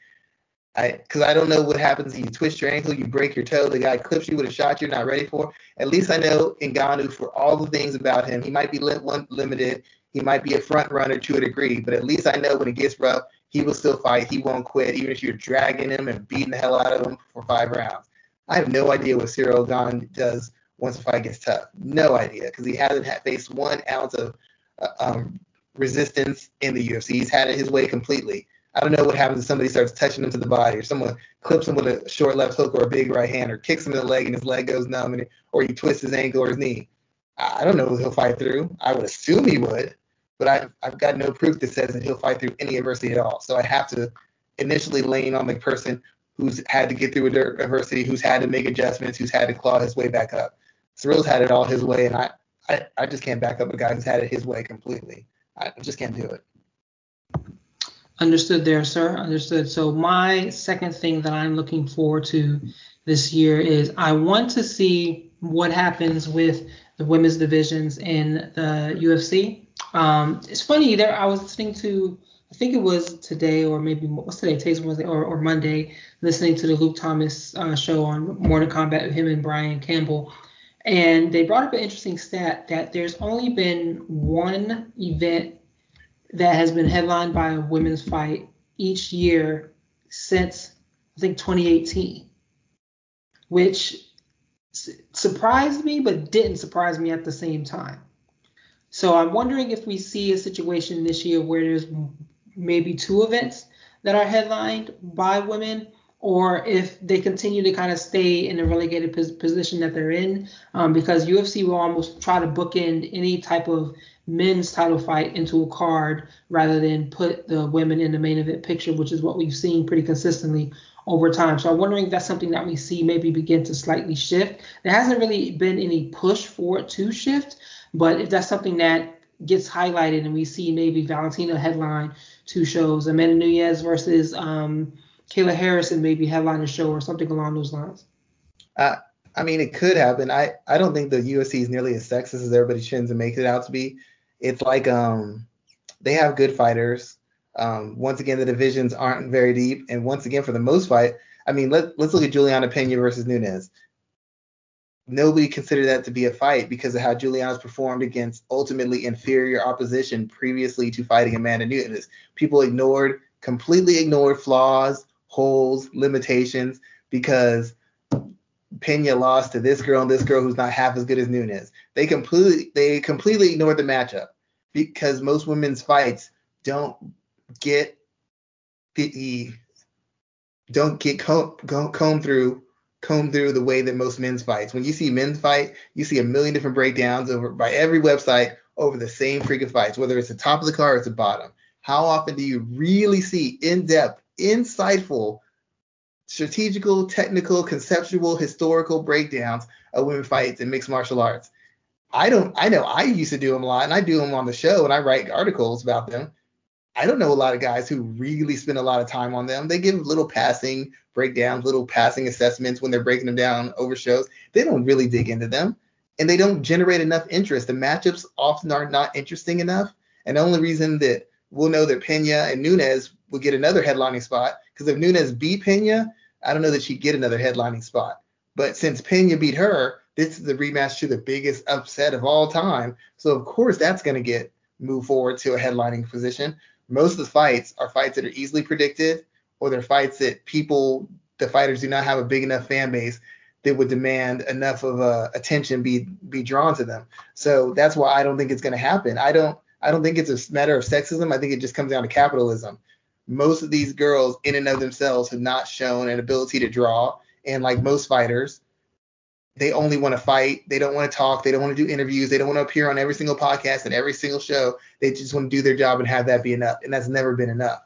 Because I don't know what happens if you twist your ankle, you break your toe, the guy clips you with a shot you're not ready for. At least I know Ngannou, for all the things about him, he might be limited, he might be a front runner to a degree, but at least I know when it gets rough, he will still fight. He won't quit, even if you're dragging him and beating the hell out of him for 5 rounds. I have no idea what Ciryl Gane does once the fight gets tough. No idea, because he hasn't faced 1 ounce of resistance in the UFC. He's had it his way completely. I don't know what happens if somebody starts touching him to the body, or someone clips him with a short left hook or a big right hand, or kicks him in the leg and his leg goes numb, or he twists his ankle or his knee. I don't know who he'll fight through. I would assume he would, but I've got no proof that says that he'll fight through any adversity at all. So I have to initially lean on the person who's had to get through adversity, who's had to make adjustments, who's had to claw his way back up. Ciryl's had it all his way, and I just can't back up a guy who's had it his way completely. I just can't do it. Understood there, sir. Understood. So my second thing that I'm looking forward to this year is I want to see what happens with the women's divisions in the UFC. It's funny, I was listening to, I think it was today or maybe, what's today? Today's Wednesday or Monday, listening to the Luke Thomas show on Morning Combat with him and Brian Campbell. And they brought up an interesting stat that there's only been one event that has been headlined by a women's fight each year since, I think, 2018, which surprised me but didn't surprise me at the same time. So I'm wondering if we see a situation this year where there's maybe 2 events that are headlined by women, or if they continue to kind of stay in the relegated position that they're in, because UFC will almost try to bookend any type of men's title fight into a card rather than put the women in the main event picture, which is what we've seen pretty consistently over time. So I'm wondering if that's something that we see maybe begin to slightly shift. There hasn't really been any push for it to shift, but if that's something that gets highlighted and we see maybe Valentina headline 2 shows, Amanda Nunes versus Kayla Harrison maybe headline a show or something along those lines. I mean, it could happen. I don't think the UFC is nearly as sexist as everybody tends to make it out to be. It's like they have good fighters. Once again, the divisions aren't very deep. And once again, for the most part, I mean, let's look at Juliana Pena versus Nunes. Nobody considered that to be a fight because of how Juliana's performed against ultimately inferior opposition previously to fighting Amanda Nunes. People completely ignored flaws, holes, limitations, because Pena lost to this girl and this girl who's not half as good as Nunes. They completely ignored the matchup because most women's fights don't get combed through the way that most men's fights. When you see men's fight, you see a million different breakdowns by every website over the same freaking fights, whether it's the top of the card or it's the bottom. How often do you really see in-depth, insightful, strategical, technical, conceptual, historical breakdowns of women fights in mixed martial arts? I know I used to do them a lot, and I do them on the show, and I write articles about them. I don't know a lot of guys who really spend a lot of time on them. They give little passing breakdowns, little passing assessments when they're breaking them down over shows. They don't really dig into them, and they don't generate enough interest. The matchups often are not interesting enough, and the only reason that we'll know that Pena and Nunes will get another headlining spot, because if Nunes beat Pena, I don't know that she'd get another headlining spot. But since Pena beat her, this is the rematch to the biggest upset of all time. So, of course, that's going to get moved forward to a headlining position. Most of the fights are fights that are easily predicted, or they're fights that the fighters do not have a big enough fan base that would demand enough of attention be drawn to them. So that's why I don't think it's going to happen. I don't think it's a matter of sexism. I think it just comes down to capitalism. Most of these girls in and of themselves have not shown an ability to draw. And like most fighters, they only want to fight. They don't want to talk. They don't want to do interviews. They don't want to appear on every single podcast and every single show. They just want to do their job and have that be enough. And that's never been enough.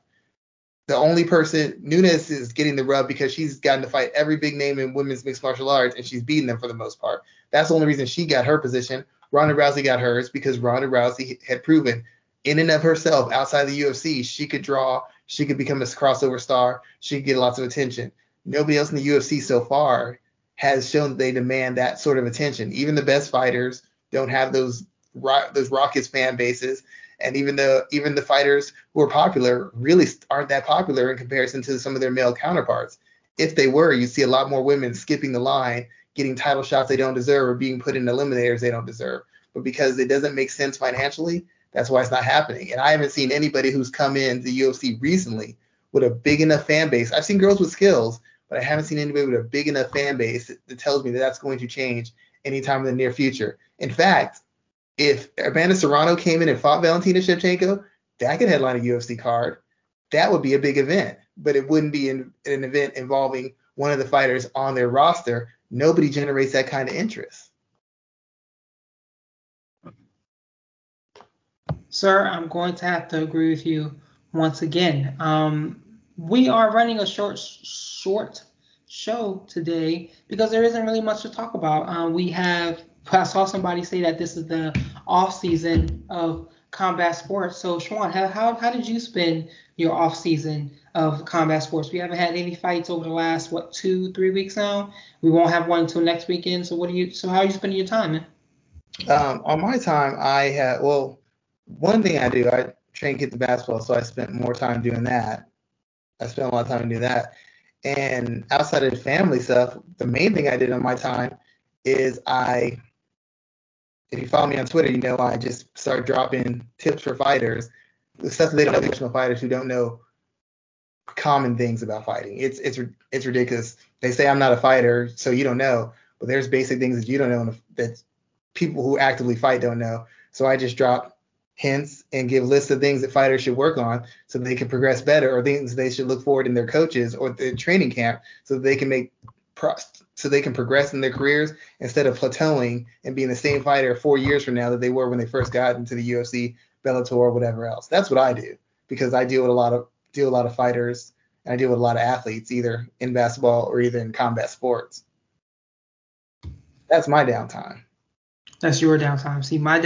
The only person, Nunes is getting the rub because she's gotten to fight every big name in women's mixed martial arts, and she's beaten them for the most part. That's the only reason she got her position. Ronda Rousey got hers because Ronda Rousey had proven in and of herself outside the UFC, she could draw, she could become a crossover star, she could get lots of attention. Nobody else in the UFC so far has shown that they demand that sort of attention. Even the best fighters don't have those raucous fan bases. And even the fighters who are popular really aren't that popular in comparison to some of their male counterparts. If they were, you'd see a lot more women skipping the line, getting title shots they don't deserve or being put in eliminators they don't deserve. But because it doesn't make sense financially, that's why it's not happening. And I haven't seen anybody who's come in the UFC recently with a big enough fan base. I've seen girls with skills, but I haven't seen anybody with a big enough fan base that tells me that that's going to change anytime in the near future. In fact, if Amanda Serrano came in and fought Valentina Shevchenko, that could headline a UFC card. That would be a big event, but it wouldn't be an event involving one of the fighters on their roster. Nobody generates that kind of interest. Sir, I'm going to have to agree with you once again. We are running a short show today because there isn't really much to talk about. I saw somebody say that this is the off season of combat sports. So, Siobhan, how did you spend your off season of combat sports? We haven't had any fights over the last 2-3 weeks now. We won't have one until next weekend. So, how are you spending your time, man? On my time, one thing I do, I train kids in basketball, so I spent more time doing that. I spent a lot of time doing that. And outside of the family stuff, the main thing I did on my time is if you follow me on Twitter, you know I just start dropping tips for fighters, the stuff that they don't know, professional fighters who don't know common things about fighting. It's ridiculous. They say I'm not a fighter, so you don't know, but there's basic things that you don't know that people who actively fight don't know. So I just drop hints and give lists of things that fighters should work on so they can progress better, or things they should look forward in their coaches or the training camp so they can progress in their careers instead of plateauing and being the same fighter 4 years from now that they were when they first got into the UFC, Bellator, or whatever else. That's what I do because I deal with a lot of fighters and I deal with a lot of athletes, either in basketball or either in combat sports. That's my downtime. That's your downtime. See, my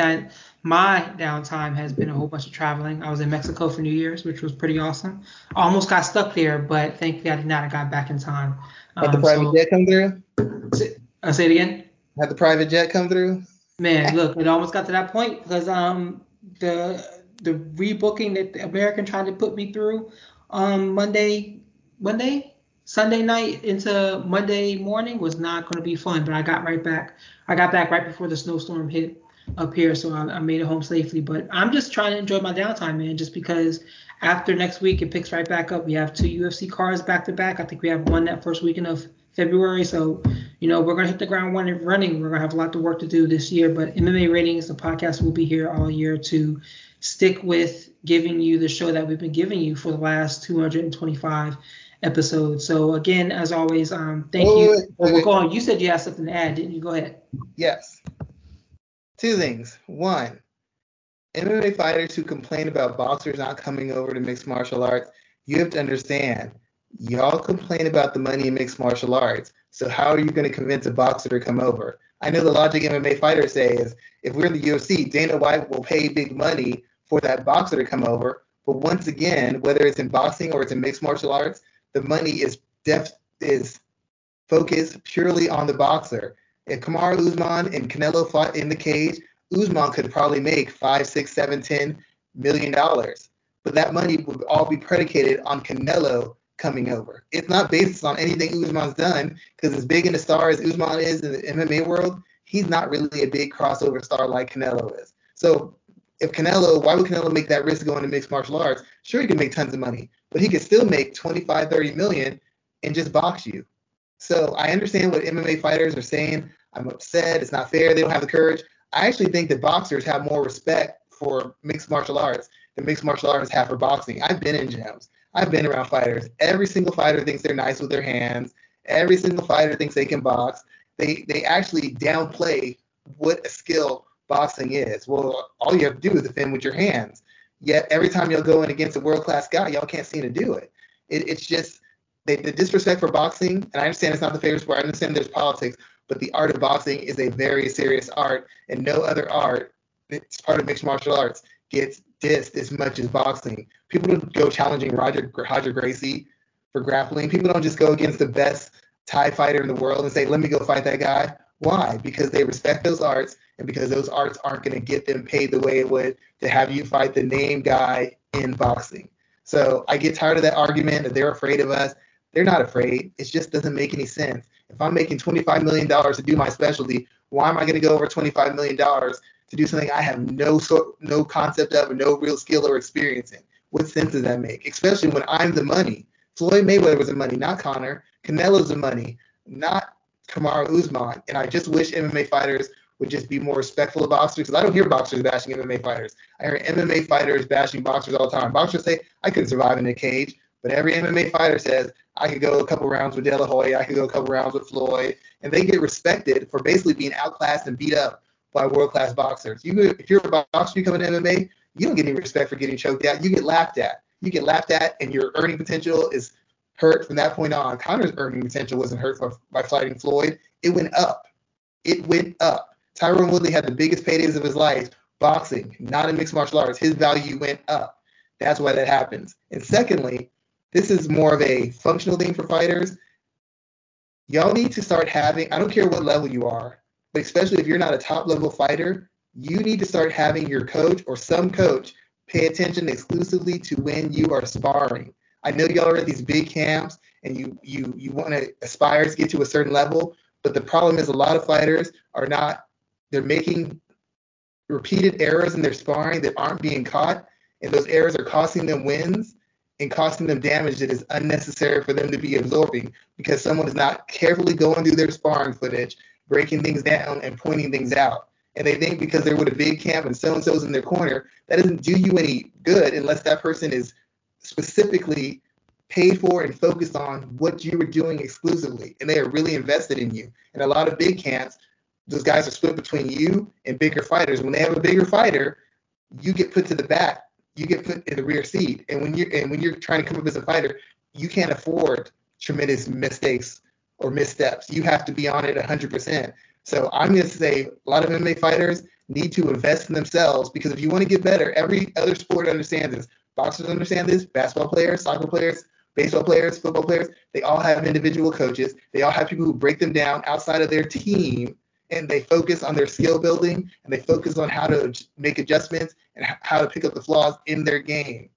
downtime has been a whole bunch of traveling. I was in Mexico for New Year's, which was pretty awesome. I almost got stuck there, but thankfully I did not. I got back in time. Had the private jet come through? I'll say it again? Had the private jet come through? Man, look, it almost got to that point because the rebooking that the American tried to put me through Sunday night into Monday morning was not going to be fun, but I got right back. I got back right before the snowstorm hit up here, so I made it home safely. But I'm just trying to enjoy my downtime, man, just because after next week, it picks right back up. We have 2 UFC cards back-to-back. I think we have one that first weekend of February. So, we're going to hit the ground running. We're going to have a lot of work to do this year. But MMA Ratings, the podcast, will be here all year to stick with giving you the show that we've been giving you for the last 225 episodes. So, again, as always, thank you. Wait. Go on. You said you had something to add, didn't you? Go ahead. Yes. 2 things. 1. MMA fighters who complain about boxers not coming over to mixed martial arts, you have to understand, y'all complain about the money in mixed martial arts. So how are you going to convince a boxer to come over? I know the logic MMA fighters say is, if we're in the UFC, Dana White will pay big money for that boxer to come over. But once again, whether it's in boxing or it's in mixed martial arts, the money is focused purely on the boxer. If Kamaru Usman and Canelo fought in the cage, Usman could probably make $5, $6, $7, $10 million, but that money would all be predicated on Canelo coming over. It's not based on anything Usman's done, because as big and a star as Usman is in the MMA world, he's not really a big crossover star like Canelo is. So if Canelo, why would Canelo make that risk going to mixed martial arts? Sure, he can make tons of money, but he could still make $25-30 million and just box you. So I understand what MMA fighters are saying. I'm upset. It's not fair. They don't have the courage. I actually think that boxers have more respect for mixed martial arts than mixed martial artists have for boxing. I've been in gyms. I've been around fighters. Every single fighter thinks they're nice with their hands. Every single fighter thinks they can box. They actually downplay what a skill boxing is. Well, all you have to do is defend with your hands. Yet every time you'll go in against a world-class guy, y'all can't seem to do it. It's just the disrespect for boxing, and I understand it's not the favorite sport. I understand there's politics, but the art of boxing is a very serious art, and no other art that's part of mixed martial arts gets dissed as much as boxing. People don't go challenging Roger Gracie for grappling. People don't just go against the best Thai fighter in the world and say, let me go fight that guy. Why? Because they respect those arts, and because those arts aren't going to get them paid the way it would to have you fight the name guy in boxing. So I get tired of that argument that they're afraid of us. They're not afraid. It just doesn't make any sense. If I'm making $25 million to do my specialty, why am I going to go over $25 million to do something I have no concept of and no real skill or experience in? What sense does that make? Especially when I'm the money. Floyd Mayweather was the money, not Conor. Canelo's the money, not Kamaru Usman. And I just wish MMA fighters would just be more respectful of boxers, because I don't hear boxers bashing MMA fighters. I hear MMA fighters bashing boxers all the time. Boxers say, I couldn't survive in a cage, but every MMA fighter says, I could go a couple rounds with De La Hoya, I could go a couple rounds with Floyd, and they get respected for basically being outclassed and beat up by world-class boxers. If you're a boxer, you come into MMA, you don't get any respect for getting choked out. You get laughed at. You get laughed at, and your earning potential is hurt from that point on. Conor's earning potential wasn't hurt by fighting Floyd. It went up. Tyron Woodley had the biggest paydays of his life boxing, not in mixed martial arts. His value went up. That's why that happens. And secondly, this is more of a functional thing for fighters. Y'all need to start having, I don't care what level you are, but especially if you're not a top-level fighter, you need to start having your coach or some coach pay attention exclusively to when you are sparring. I know y'all are at these big camps and you want to aspire to get to a certain level, but the problem is a lot of fighters are not, they're making repeated errors in their sparring that aren't being caught, and those errors are costing them wins and costing them damage that is unnecessary for them to be absorbing, because someone is not carefully going through their sparring footage, breaking things down and pointing things out. And they think because they're with a big camp and so-and-so's in their corner, that doesn't do you any good unless that person is specifically paid for and focused on what you were doing exclusively. And they are really invested in you. And a lot of big camps, those guys are split between you and bigger fighters. When they have a bigger fighter, you get put to the back. You get put in the rear seat. And when you're trying to come up as a fighter, you can't afford tremendous mistakes or missteps. You have to be on it 100%. So I'm going to say a lot of MMA fighters need to invest in themselves, because if you want to get better, every other sport understands this. Boxers understand this. Basketball players, soccer players, baseball players, football players, they all have individual coaches. They all have people who break them down outside of their team, and they focus on their skill building, and they focus on how to make adjustments and how to pick up the flaws in their game.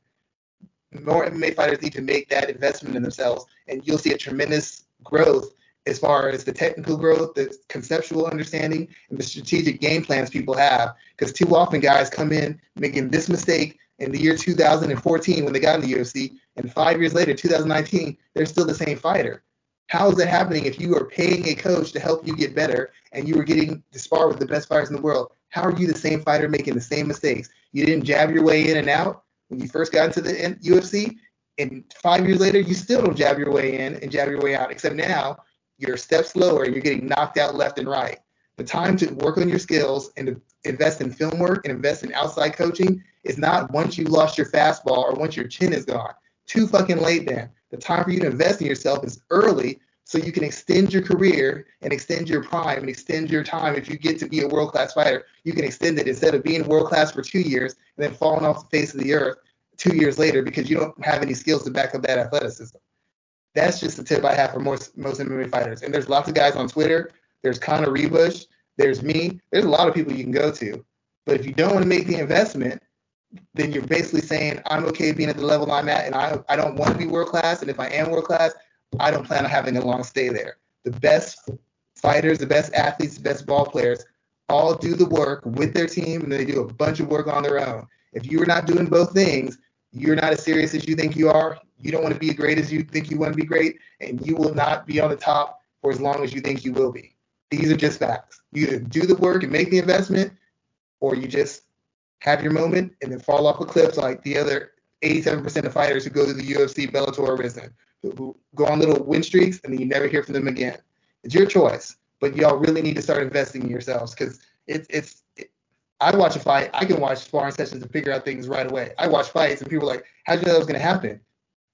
More MMA fighters need to make that investment in themselves, and you'll see a tremendous growth as far as the technical growth, the conceptual understanding, and the strategic game plans people have. Because too often guys come in making this mistake in the year 2014 when they got in the UFC, and 5 years later, 2019, they're still the same fighter. How is that happening if you are paying a coach to help you get better and you were getting to spar with the best fighters in the world? How are you the same fighter making the same mistakes? You didn't jab your way in and out when you first got into the UFC, and 5 years later, you still don't jab your way in and jab your way out, except now you're a step slower and you're getting knocked out left and right. The time to work on your skills and to invest in film work and invest in outside coaching is not once you lost your fastball or once your chin is gone. Too fucking late then. The time for you to invest in yourself is early, so you can extend your career and extend your prime and extend your time. If you get to be a world-class fighter, you can extend it instead of being world-class for 2 years and then falling off the face of the earth 2 years later because you don't have any skills to back up that athleticism. That's just the tip I have for most MMA fighters. And there's lots of guys on Twitter. There's Conor Rebush. There's me. There's a lot of people you can go to. But if you don't want to make the investment, then you're basically saying, I'm okay being at the level I'm at, and I don't want to be world-class, and if I am world-class, I don't plan on having a long stay there. The best fighters, the best athletes, the best ball players all do the work with their team, and they do a bunch of work on their own. If you're not doing both things, you're not as serious as you think you are, you don't want to be great as you think you want to be great, and you will not be on the top for as long as you think you will be. These are just facts. You either do the work and make the investment, or you just have your moment, and then fall off a cliff like the other 87% of fighters who go to the UFC, Bellator, or Rizin, who go on little win streaks, and then you never hear from them again. It's your choice, but y'all really need to start investing in yourselves, because I watch a fight. I can watch sparring sessions and figure out things right away. I watch fights, and people are like, how did you know that was going to happen?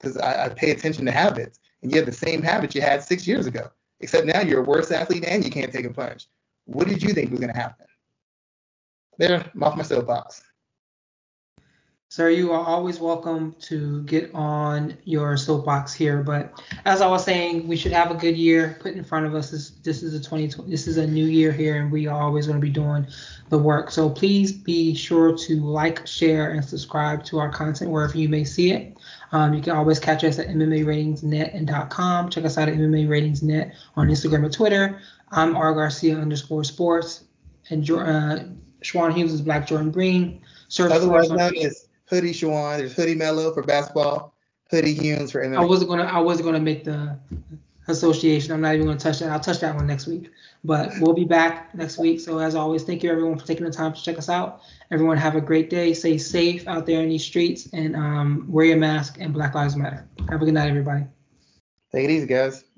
Because I pay attention to habits, and you have the same habit you had 6 years ago, except now you're a worse athlete and you can't take a punch. What did you think was going to happen? There, I'm off my soapbox. Sir, you are always welcome to get on your soapbox here, but as I was saying, we should have a good year put in front of us. This is a new year here, and we are always going to be doing the work. So please be sure to like, share, and subscribe to our content wherever you may see it. You can always catch us at MMARatingsNet.com. Check us out at MMARatingsNet on Instagram and Twitter. I'm R_Garcia_sports, and Siobhan Humes is Black Jordan Green. Otherwise known as Hoodie Siobhan. There's Hoodie Mello for basketball, Hoodie Humes for MMA. I wasn't gonna make the association. I'm not even gonna touch that. I'll touch that one next week. But we'll be back next week. So as always, thank you everyone for taking the time to check us out. Everyone have a great day. Stay safe out there in these streets, and wear your mask, and Black Lives Matter. Have a good night, everybody. Take it easy, guys.